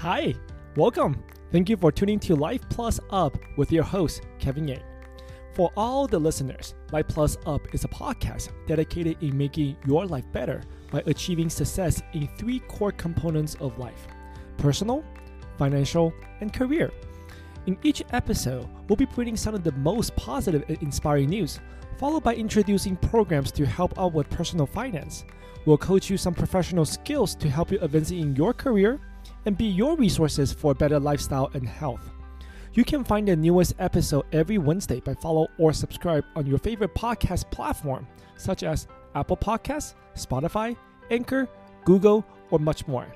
Hi, welcome. Thank you for tuning to Life Plus Up with your host, Kevin Yang. For all the listeners, Life Plus Up is a podcast dedicated in making your life better by achieving success in three core components of life: personal, financial, and career. In each episode, we'll be putting some of the most positive and inspiring news, followed by introducing programs to help out with personal finance. We'll coach you some professional skills to help you advance in your career and be your resources for a better lifestyle and health. You can find the newest episode every Wednesday by follow or subscribe on your favorite podcast platform, such as Apple Podcasts, Spotify, Anchor, Google, or much more.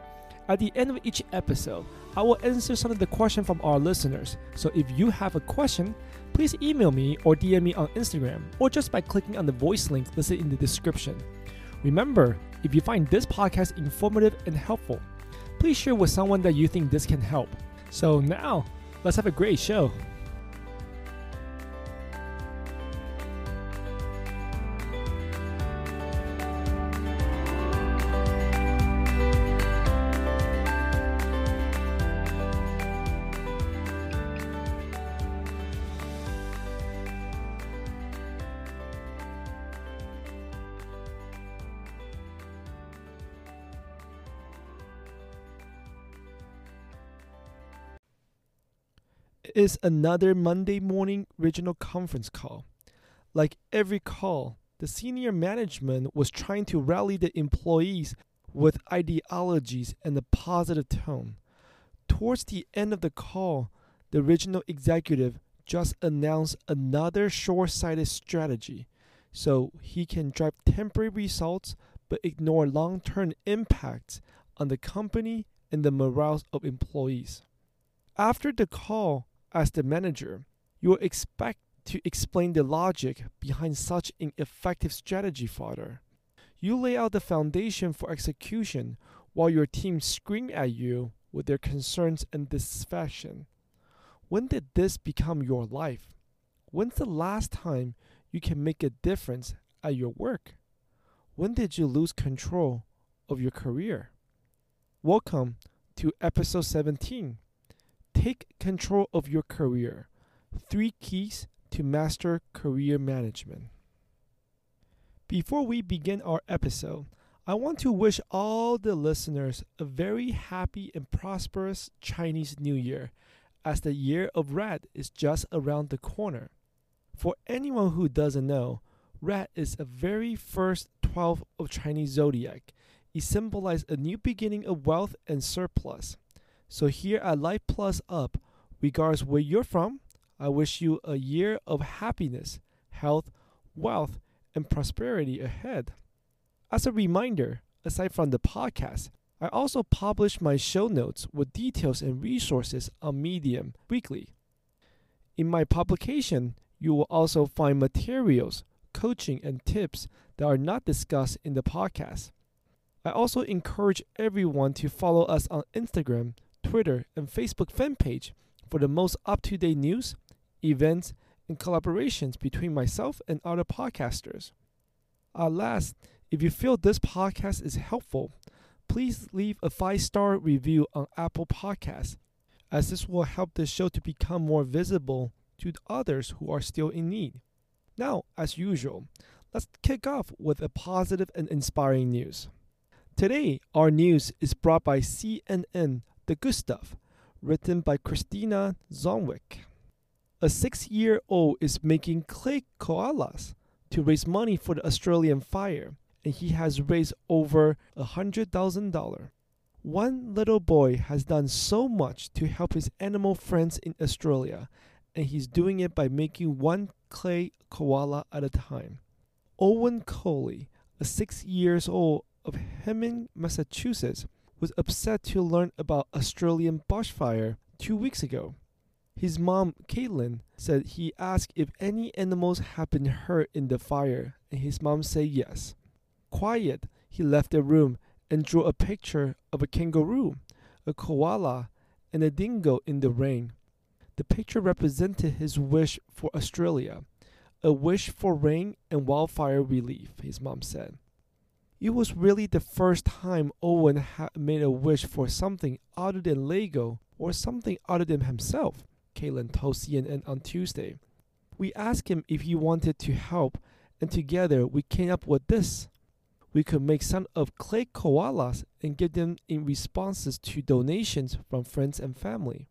At the end of each episode, I will answer some of the questions from our listeners. So if you have a question, please email me or DM me on Instagram, or just by clicking on the voice link listed in the description. Remember, if you find this podcast informative and helpful, please share with someone that you think this can help. So now, let's have a great show. Is another Monday morning regional conference call. Like every call, the senior management was trying to rally the employees with ideologies and a positive tone. Towards the end of the call, the regional executive just announced another short-sighted strategy, so he can drive temporary results but ignore long-term impacts on the company and the morale of employees. After the call, as the manager, you are expected to explain the logic behind such an effective strategy fodder. You lay out the foundation for execution while your team scream at you with their concerns and dissatisfaction. When did this become your life? When's the last time you can make a difference at your work? When did you lose control of your career? Welcome to episode 17. Take control of your career. 3 keys to master career management. Before we begin our episode, I want to wish all the listeners a very happy and prosperous Chinese New Year, as the Year of Rat is just around the corner. For anyone who doesn't know, Rat is the very first 12 of Chinese zodiac. It symbolizes a new beginning of wealth and surplus. So here at Life Plus Up, regardless where you're from, I wish you a year of happiness, health, wealth, and prosperity ahead. As a reminder, aside from the podcast, I also publish my show notes with details and resources on Medium weekly. In my publication, you will also find materials, coaching, and tips that are not discussed in the podcast. I also encourage everyone to follow us on Instagram, Twitter, and Facebook fan page for the most up-to-date news, events, and collaborations between myself and other podcasters. Last, if you feel this podcast is helpful, please leave a 5-star review on Apple Podcasts, as this will help the show to become more visible to others who are still in need. Now, as usual, let's kick off with a positive and inspiring news. Today, our news is brought by CNN The Good Stuff, written by Christina Zonwick. A 6-year-old is making clay koalas to raise money for the Australian fire, and he has raised over $100,000. One little boy has done so much to help his animal friends in Australia, and he's doing it by making one clay koala at a time. Owen Coley, a 6-year-old of Heming, Massachusetts, was upset to learn about Australian bushfire 2 weeks ago. His mom, Caitlin, said he asked if any animals had been hurt in the fire, and his mom said yes. Quiet, he left the room and drew a picture of a kangaroo, a koala, and a dingo in the rain. The picture represented his wish for Australia, a wish for rain and wildfire relief, his mom said. It was really the first time Owen made a wish for something other than Lego or something other than himself, Caitlin told CNN on Tuesday. We asked him if he wanted to help, and together we came up with this. We could make some of clay koalas and give them in responses to donations from friends and family.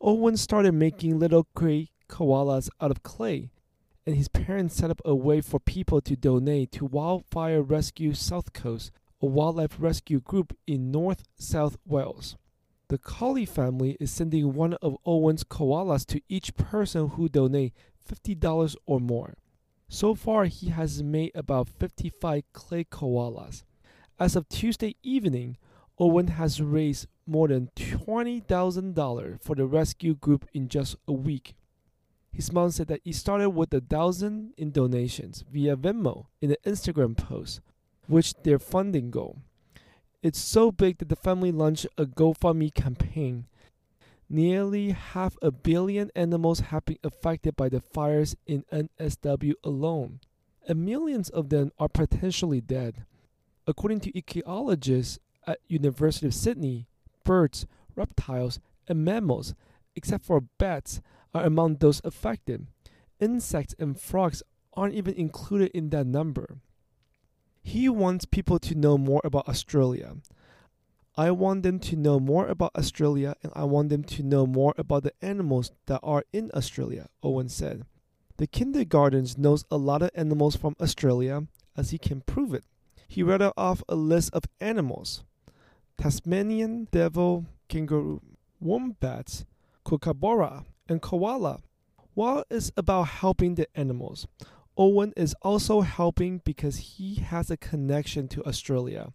Owen started making little clay koalas out of clay, and his parents set up a way for people to donate to Wildfire Rescue South Coast, a wildlife rescue group in North South Wales. The Coley family is sending one of Owen's koalas to each person who donates $50 or more. So far, he has made about 55 clay koalas. As of Tuesday evening, Owen has raised more than $20,000 for the rescue group in just a week. His mom said that he started with 1,000 in donations via Venmo in an Instagram post, which their funding goal. It's so big that the family launched a GoFundMe campaign. Nearly 500 million animals have been affected by the fires in NSW alone, and millions of them are potentially dead. According to ecologists at University of Sydney, birds, reptiles, and mammals, except for bats, are among those affected. Insects and frogs aren't even included in that number. He wants people to know more about Australia. I want them to know more about Australia, and I want them to know more about the animals that are in Australia, Owen said. The kindergarten knows a lot of animals from Australia, as he can prove it. He read off a list of animals: Tasmanian devil, kangaroo, wombats, kookaburra, and koala. While it's about helping the animals, Owen is also helping because he has a connection to Australia.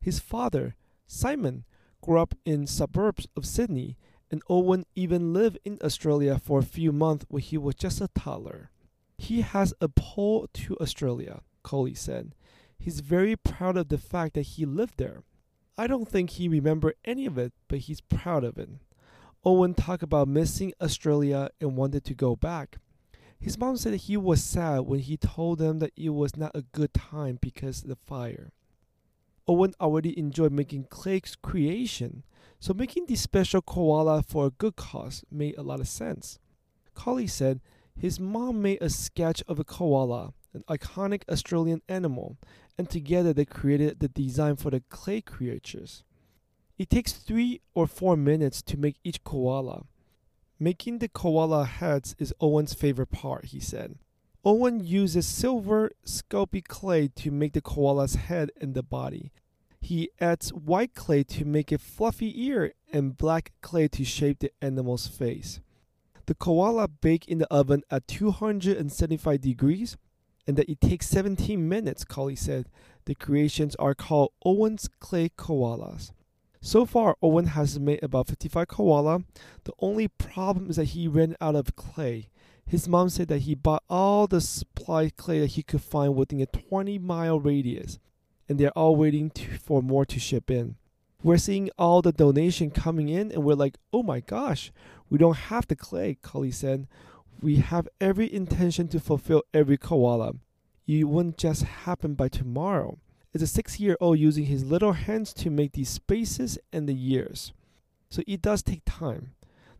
His father, Simon, grew up in suburbs of Sydney, and Owen even lived in Australia for a few months when he was just a toddler. He has a pull to Australia, Coley said. He's very proud of the fact that he lived there. I don't think he remembered any of it, but he's proud of it. Owen talked about missing Australia and wanted to go back. His mom said that he was sad when he told them that it was not a good time because of the fire. Owen already enjoyed making clay creation, so making the special koala for a good cause made a lot of sense. Coley said his mom made a sketch of a koala, an iconic Australian animal, and together they created the design for the clay creatures. It takes 3 or 4 minutes to make each koala. Making the koala heads is Owen's favorite part, he said. Owen uses silver Sculpey clay to make the koala's head and the body. He adds white clay to make a fluffy ear and black clay to shape the animal's face. The koala bakes in the oven at 275 degrees, and that it takes 17 minutes, Coley said. The creations are called Owen's clay koalas. So far, Owen has made about 55 koala. The only problem is that he ran out of clay. His mom said that he bought all the supply clay that he could find within a 20-mile radius, and they're all waiting for more to ship in. We're seeing all the donation coming in, and we're like, oh my gosh, we don't have the clay, Cully said. We have every intention to fulfill every koala. It wouldn't just happen by tomorrow. It's a 6-year-old using his little hands to make these spaces and the years. So it does take time.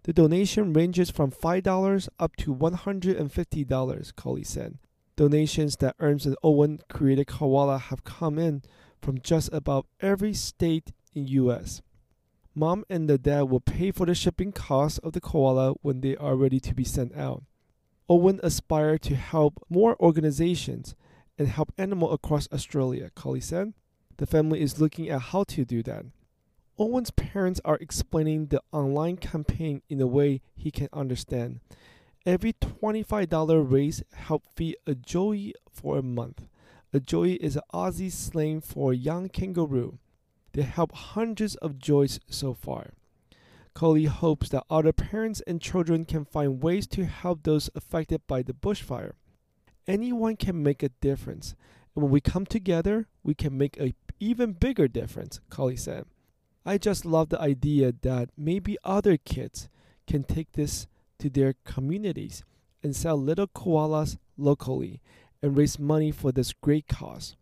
The donation ranges from $5 up to $150, Coley said. Donations that earns an Owen-created koala have come in from just about every state in U.S. Mom and the dad will pay for the shipping costs of the koala when they are ready to be sent out. Owen aspires to help more organizations and help animals across Australia, Coley said. The family is looking at how to do that. Owen's parents are explaining the online campaign in a way he can understand. Every $25 raise helps feed a joey for a month. A joey is an Aussie slang for young kangaroo. They help hundreds of joeys so far. Coley hopes that other parents and children can find ways to help those affected by the bushfire. Anyone can make a difference, and when we come together, we can make an even bigger difference, Coley said. I just love the idea that maybe other kids can take this to their communities and sell little koalas locally and raise money for this great cause.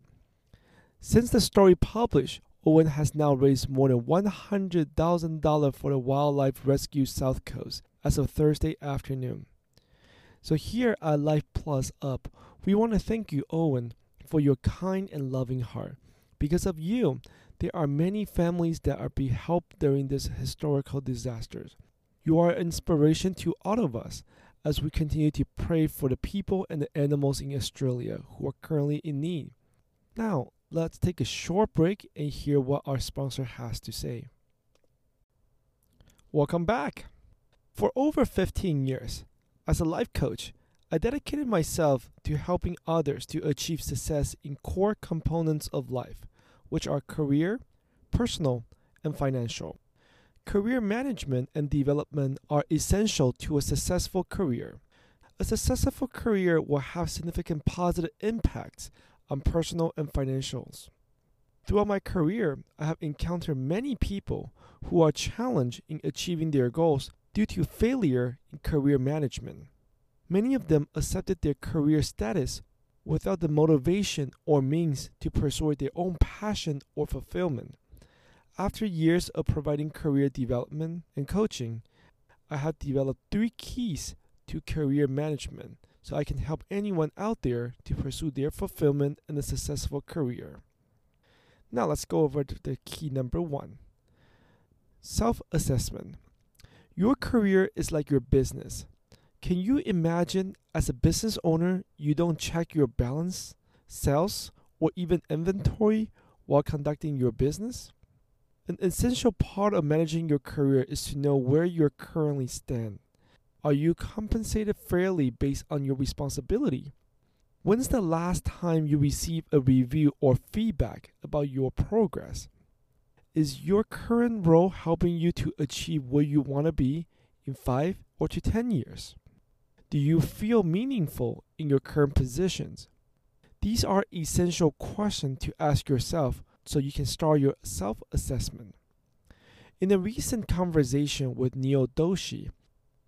Since the story published, Owen has now raised more than $100,000 for the Wildfire Rescue South Coast as of Thursday afternoon. So here at Life Plus Up, we want to thank you, Owen, for your kind and loving heart. Because of you, there are many families that are being helped during this historical disaster. You are an inspiration to all of us as we continue to pray for the people and the animals in Australia who are currently in need. Now, let's take a short break and hear what our sponsor has to say. Welcome back. For over 15 years, as a life coach, I dedicated myself to helping others to achieve success in core components of life, which are career, personal, and financial. Career management and development are essential to a successful career. A successful career will have significant positive impacts on personal and financials. Throughout my career, I have encountered many people who are challenged in achieving their goals due to failure in career management. Many of them accepted their career status without the motivation or means to pursue their own passion or fulfillment. After years of providing career development and coaching, I have developed 3 keys to career management so I can help anyone out there to pursue their fulfillment and a successful career. Now let's go over to the key number 1. Self-assessment. Your career is like your business. Can you imagine as a business owner, you don't check your balance, sales, or even inventory while conducting your business? An essential part of managing your career is to know where you currently stand. Are you compensated fairly based on your responsibility? When's the last time you received a review or feedback about your progress? Is your current role helping you to achieve where you want to be in 5 or to 10 years? Do you feel meaningful in your current positions? These are essential questions to ask yourself so you can start your self-assessment. In a recent conversation with Neil Doshi,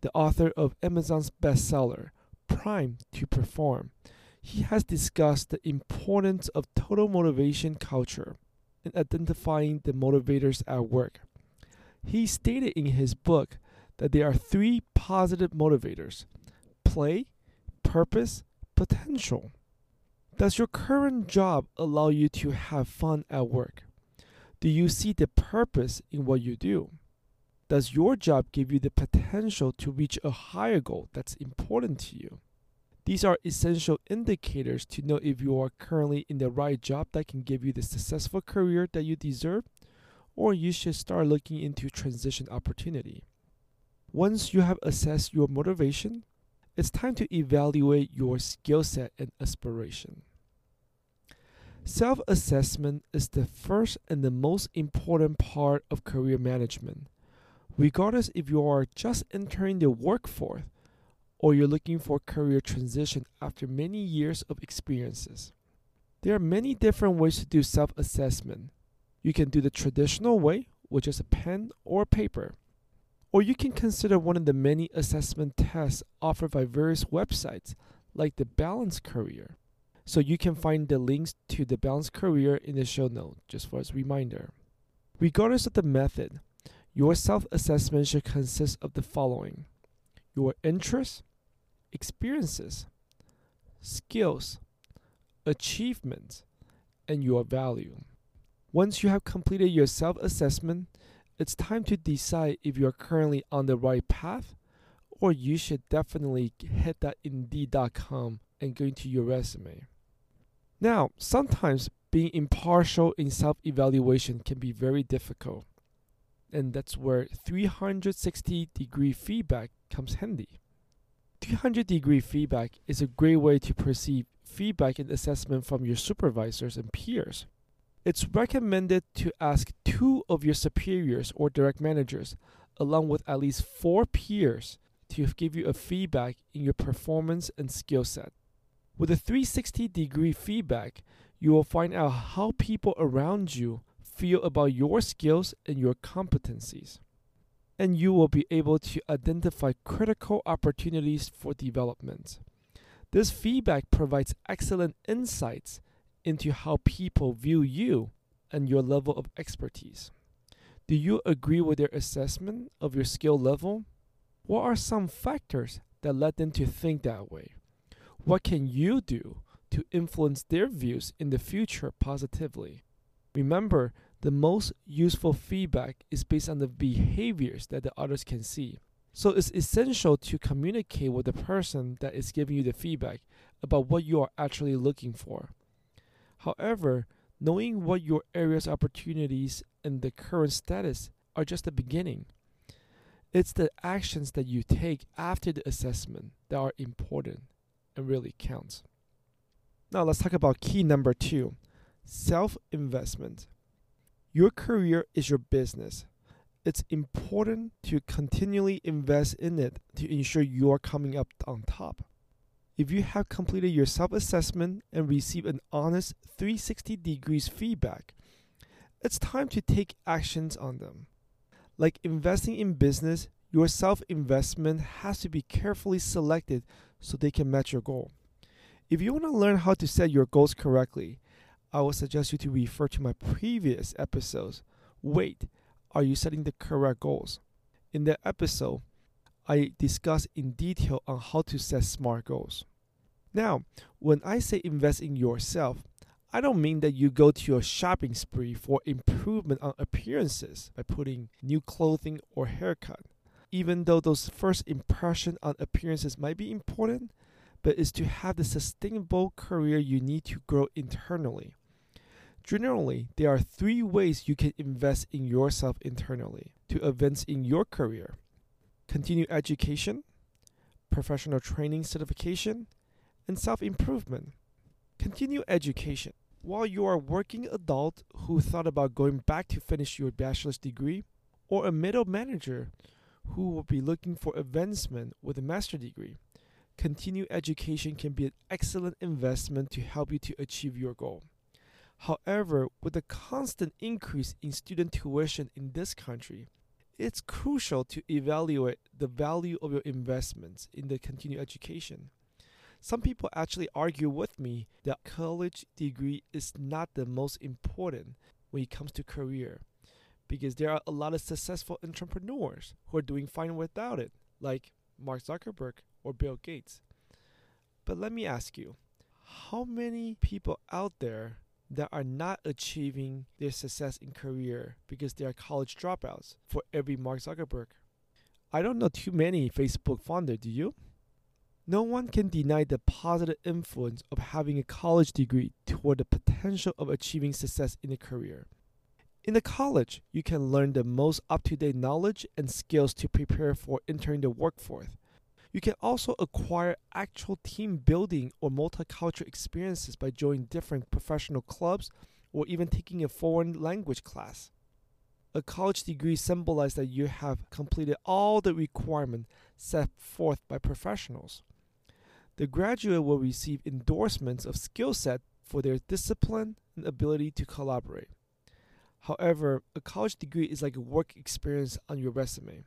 the author of Amazon's bestseller, Prime to Perform, he has discussed the importance of total motivation culture and identifying the motivators at work. He stated in his book that there are 3 positive motivators: play, purpose, potential. Does your current job allow you to have fun at work? Do you see the purpose in what you do? Does your job give you the potential to reach a higher goal that's important to you? These are essential indicators to know if you are currently in the right job that can give you the successful career that you deserve, or you should start looking into transition opportunity. Once you have assessed your motivation, it's time to evaluate your skill set and aspiration. Self-assessment is the first and the most important part of career management. Regardless if you are just entering the workforce, or you're looking for career transition after many years of experiences. There are many different ways to do self-assessment. You can do the traditional way, which is a pen or paper, or you can consider one of the many assessment tests offered by various websites like the Balance Career. So you can find the links to the Balance Career in the show notes, just for a reminder. Regardless of the method, your self-assessment should consist of the following: your interests, experiences, skills, achievements, and your value. Once you have completed your self-assessment, it's time to decide if you are currently on the right path, or you should definitely hit that indeed.com and go into your resume. Now, sometimes being impartial in self-evaluation can be very difficult, and that's where 360-degree feedback comes handy. 360-degree feedback is a great way to perceive feedback and assessment from your supervisors and peers. It's recommended to ask 2 of your superiors or direct managers, along with at least 4 peers, to give you a feedback in your performance and skill set. With a 360-degree feedback, you will find out how people around you feel about your skills and your competencies, and you will be able to identify critical opportunities for development. This feedback provides excellent insights into how people view you and your level of expertise. Do you agree with their assessment of your skill level? What are some factors that led them to think that way? What can you do to influence their views in the future positively? Remember, the most useful feedback is based on the behaviors that the others can see. So it's essential to communicate with the person that is giving you the feedback about what you are actually looking for. However, knowing what your area's opportunities and the current status are just the beginning. It's the actions that you take after the assessment that are important and really count. Now let's talk about key number 2, self-investment. Your career is your business. It's important to continually invest in it to ensure you are coming up on top. If you have completed your self-assessment and received an honest 360 degrees feedback, it's time to take actions on them. Like investing in business, your self-investment has to be carefully selected so they can match your goal. If you want to learn how to set your goals correctly, I would suggest you to refer to my previous episodes. Wait, are you setting the correct goals? In that episode, I discuss in detail on how to set SMART goals. Now, when I say invest in yourself, I don't mean that you go to a shopping spree for improvement on appearances by putting new clothing or haircut. Even though those first impressions on appearances might be important, but it's to have the sustainable career you need to grow internally. Generally, there are 3 ways you can invest in yourself internally to advance in your career. Continued education, professional training certification, and self-improvement. Continued education. While you are a working adult who thought about going back to finish your bachelor's degree, or a middle manager who will be looking for advancement with a master's degree, continued education can be an excellent investment to help you to achieve your goal. However, with the constant increase in student tuition in this country, it's crucial to evaluate the value of your investments in the continued education. Some people actually argue with me that college degree is not the most important when it comes to career, because there are a lot of successful entrepreneurs who are doing fine without it, like Mark Zuckerberg or Bill Gates. But let me ask you, how many people out there that are not achieving their success in career because they are college dropouts for every Mark Zuckerberg? I don't know too many Facebook founders, do you? No one can deny the positive influence of having a college degree toward the potential of achieving success in a career. In the college, you can learn the most up-to-date knowledge and skills to prepare for entering the workforce. You can also acquire actual team building or multicultural experiences by joining different professional clubs or even taking a foreign language class. A college degree symbolizes that you have completed all the requirements set forth by professionals. The graduate will receive endorsements of skill set for their discipline and ability to collaborate. However, a college degree is like a work experience on your resume.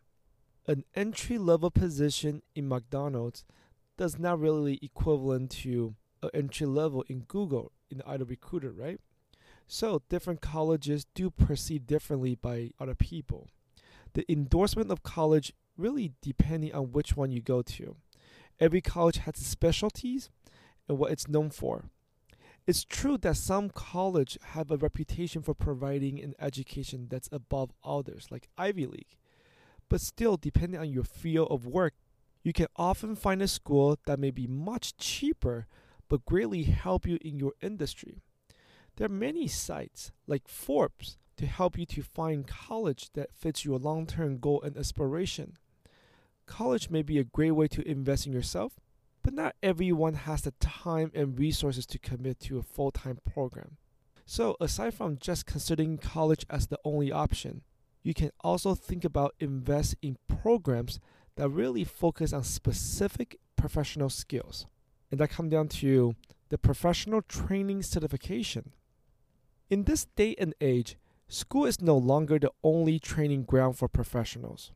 An entry-level position in McDonald's does not really equivalent to an entry-level in Google in iRecruiter, right? So different colleges do perceive differently by other people. The endorsement of college really depending on which one you go to. Every college has its specialties and what it's known for. It's true that some colleges have a reputation for providing an education that's above others, like Ivy League. But still, depending on your field of work, you can often find a school that may be much cheaper but greatly help you in your industry. There are many sites like Forbes to help you to find college that fits your long-term goal and aspiration. College may be a great way to invest in yourself, but not everyone has the time and resources to commit to a full-time program. So aside from just considering college as the only option, you can also think about invest in programs that really focus on specific professional skills. And that comes down to the professional training certification. In this day and age, school is no longer the only training ground for professionals.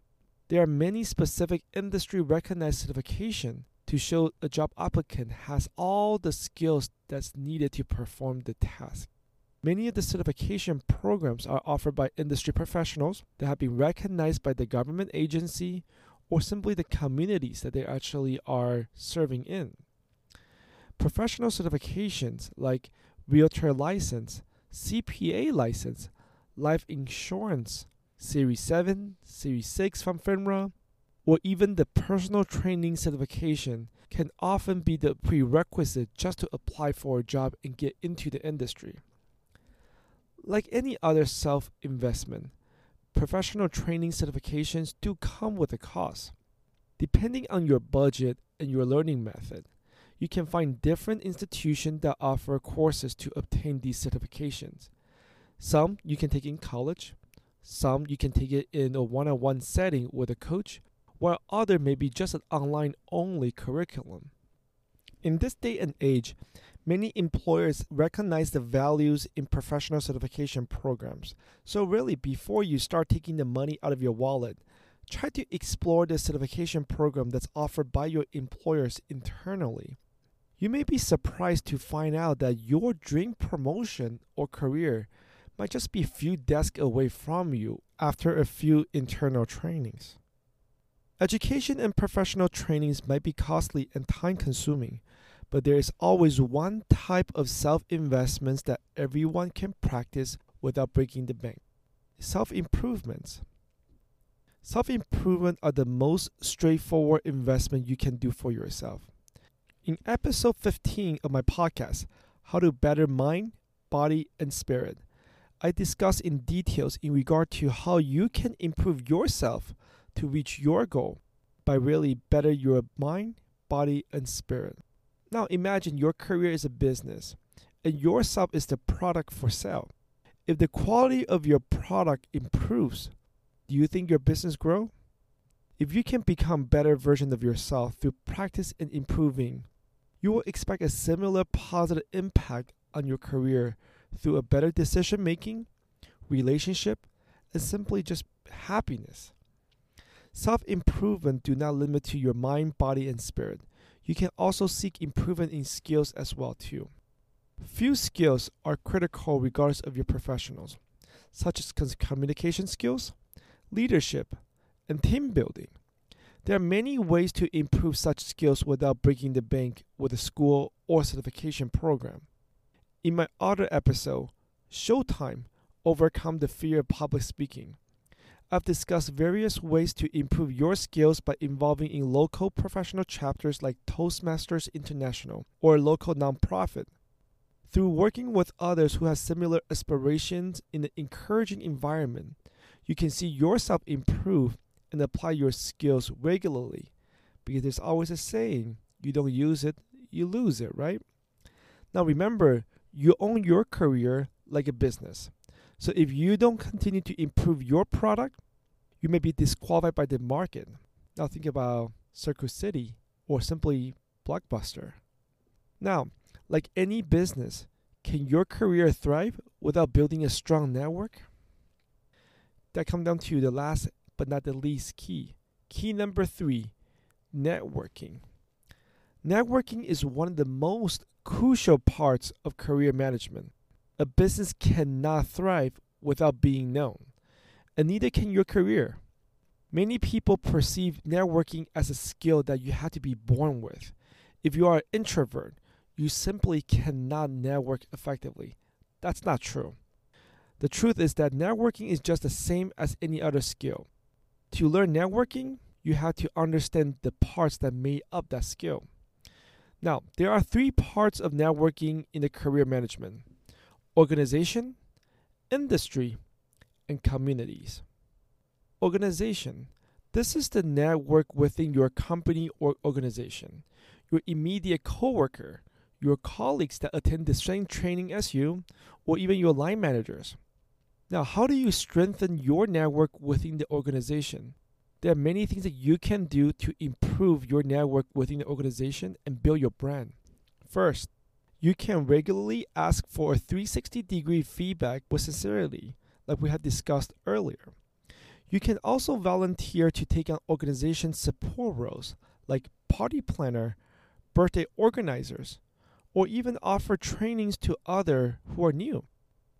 There are many specific industry-recognized certifications to show a job applicant has all the skills that's needed to perform the task. Many of the certification programs are offered by industry professionals that have been recognized by the government agency or simply the communities that they actually are serving in. Professional certifications like realtor license, CPA license, life insurance, Series 7, Series 6 from FINRA, or even the personal training certification can often be the prerequisite just to apply for a job and get into the industry. Like any other self-investment, professional training certifications do come with a cost. Depending on your budget and your learning method, you can find different institutions that offer courses to obtain these certifications. Some you can take in college, some you can take it in a one-on-one setting with a coach, while other may be just an online-only curriculum. In this day and age, many employers recognize the values in professional certification programs. So really, before you start taking the money out of your wallet, try to explore the certification program that's offered by your employers internally. You may be surprised to find out that your dream promotion or career might just be a few desks away from you after a few internal trainings. Education and professional trainings might be costly and time-consuming, but there is always one type of self-investments that everyone can practice without breaking the bank: self-improvements. Self-improvement are the most straightforward investment you can do for yourself. In episode 15 of my podcast, How to Better Mind, Body, and Spirit, I discuss in details in regard to how you can improve yourself to reach your goal by really better your mind, body, and spirit. Now imagine your career is a business and yourself is the product for sale. If the quality of your product improves, do you think your business grow? If you can become better version of yourself through practice and improving, you will expect a similar positive impact on your career through a better decision-making, relationship, and simply just happiness. Self-improvement do not limit to your mind, body, and spirit. You can also seek improvement in skills as well too. Few skills are critical regardless of your professionals, such as communication skills, leadership, and team building. There are many ways to improve such skills without breaking the bank with a school or certification program. In my other episode, Showtime, Overcome the Fear of Public Speaking, I've discussed various ways to improve your skills by involving in local professional chapters like Toastmasters International or a local nonprofit. Through working with others who have similar aspirations in an encouraging environment, you can see yourself improve and apply your skills regularly, because there's always a saying, you don't use it, you lose it, right? Now remember, you own your career like a business. So if you don't continue to improve your product, you may be disqualified by the market. Now think about Circle City or simply Blockbuster. Now, like any business, can your career thrive without building a strong network? That comes down to the last but not the least key. Key number 3, networking. Networking is one of the most crucial parts of career management. A business cannot thrive without being known, and neither can your career. Many people perceive networking as a skill that you have to be born with. If you are an introvert, you simply cannot network effectively. That's not true. The truth is that networking is just the same as any other skill. To learn networking, you have to understand the parts that made up that skill. Now, there are 3 parts of networking in the career management: organization, industry, and communities. Organization. This is the network within your company or organization. Your immediate coworker, your colleagues that attend the same training as you, or even your line managers. Now, how do you strengthen your network within the organization? There are many things that you can do to improve your network within the organization and build your brand. First, you can regularly ask for a 360-degree feedback with sincerity, like we had discussed earlier. You can also volunteer to take on organization support roles, like party planner, birthday organizers, or even offer trainings to others who are new.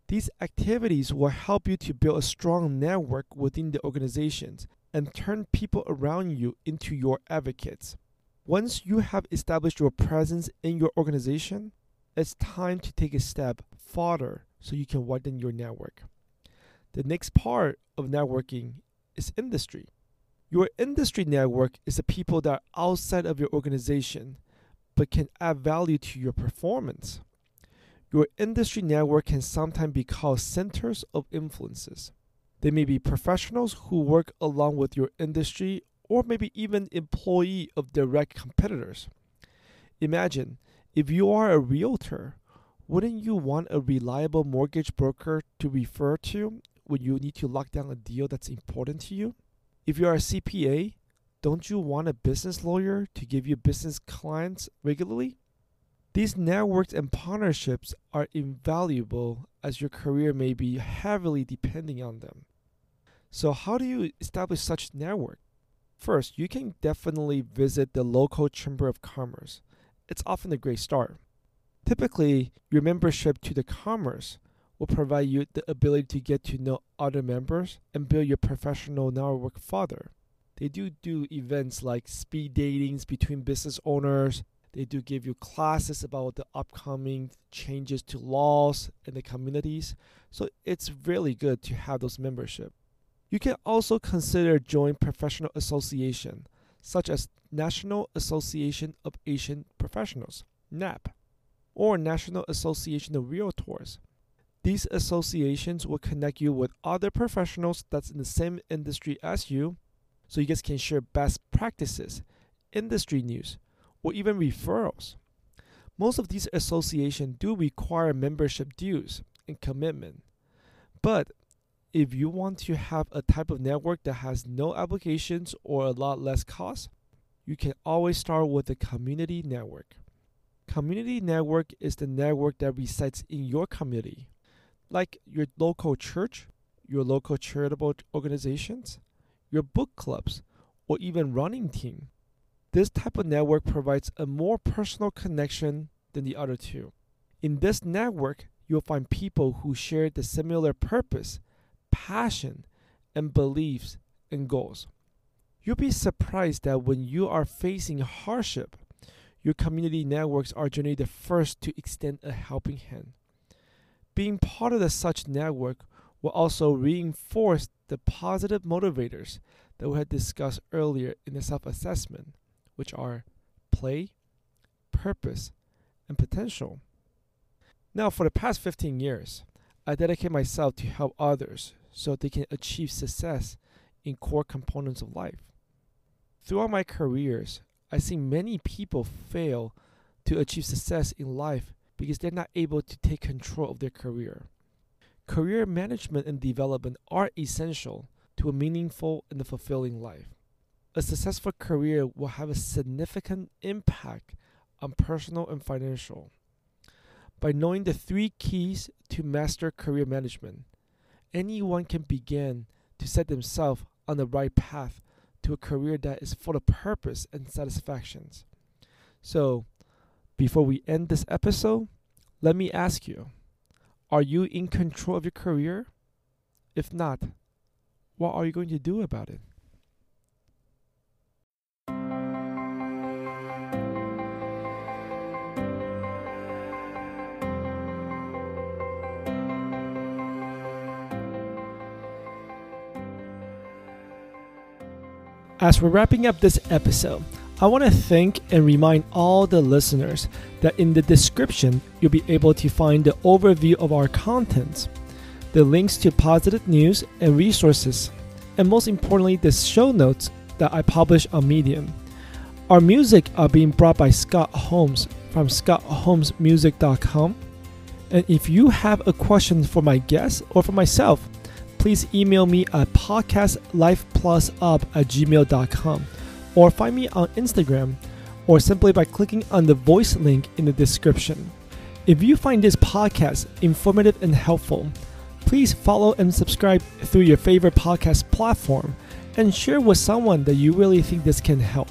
These activities will help you to build a strong network within the organizations and turn people around you into your advocates. Once you have established your presence in your organization, it's time to take a step farther so you can widen your network. The next part of networking is industry. Your industry network is the people that are outside of your organization but can add value to your performance. Your industry network can sometimes be called centers of influences. They may be professionals who work along with your industry or maybe even employee of direct competitors. Imagine, if you are a realtor, wouldn't you want a reliable mortgage broker to refer to when you need to lock down a deal that's important to you? If you are a CPA, don't you want a business lawyer to give you business clients regularly? These networks and partnerships are invaluable as your career may be heavily depending on them. So how do you establish such network? First, you can definitely visit the local Chamber of Commerce. It's often a great start. Typically, your membership to the Commerce will provide you the ability to get to know other members and build your professional network further. They do events like speed datings between business owners. They do give you classes about the upcoming changes to laws in the communities. So it's really good to have those membership. You can also consider joining professional associations, such as National Association of Asian Professionals, NAP, or National Association of Realtors. These associations will connect you with other professionals that's in the same industry as you, so you guys can share best practices, industry news, or even referrals. Most of these associations do require membership dues and commitment. But if you want to have a type of network that has no obligations or a lot less cost, you can always start with a community network. Community network is the network that resides in your community, like your local church, your local charitable organizations, your book clubs, or even running team. This type of network provides a more personal connection than the other two. In this network, you'll find people who share the similar purpose, passion, and beliefs and goals. You'll be surprised that when you are facing hardship, your community networks are generally the first to extend a helping hand. Being part of such network will also reinforce the positive motivators that we had discussed earlier in the self-assessment, which are play, purpose, and potential. Now, for the past 15 years, I dedicate myself to help others so they can achieve success in core components of life. Throughout my careers, I've seen many people fail to achieve success in life because they're not able to take control of their career. Career management and development are essential to a meaningful and fulfilling life. A successful career will have a significant impact on personal and financial. By knowing the three keys to master career management, anyone can begin to set themselves on the right path to a career that is full of purpose and satisfactions. So, before we end this episode, let me ask you, are you in control of your career? If not, what are you going to do about it? As we're wrapping up this episode, I want to thank and remind all the listeners that in the description, you'll be able to find the overview of our contents, the links to positive news and resources, and most importantly, the show notes that I publish on Medium. Our music are being brought by Scott Holmes from scottholmesmusic.com. And if you have a question for my guests or for myself, please email me at podcastlifeplusup@gmail.com or find me on Instagram or simply by clicking on the voice link in the description. If you find this podcast informative and helpful, please follow and subscribe through your favorite podcast platform and share with someone that you really think this can help.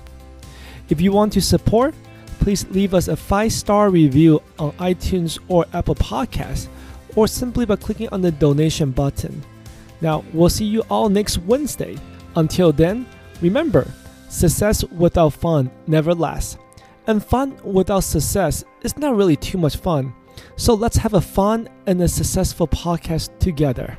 If you want to support, please leave us a 5-star review on iTunes or Apple Podcasts, or simply by clicking on the donation button. Now, we'll see you all next Wednesday. Until then, remember, success without fun never lasts. And fun without success is not really too much fun. So let's have a fun and a successful podcast together.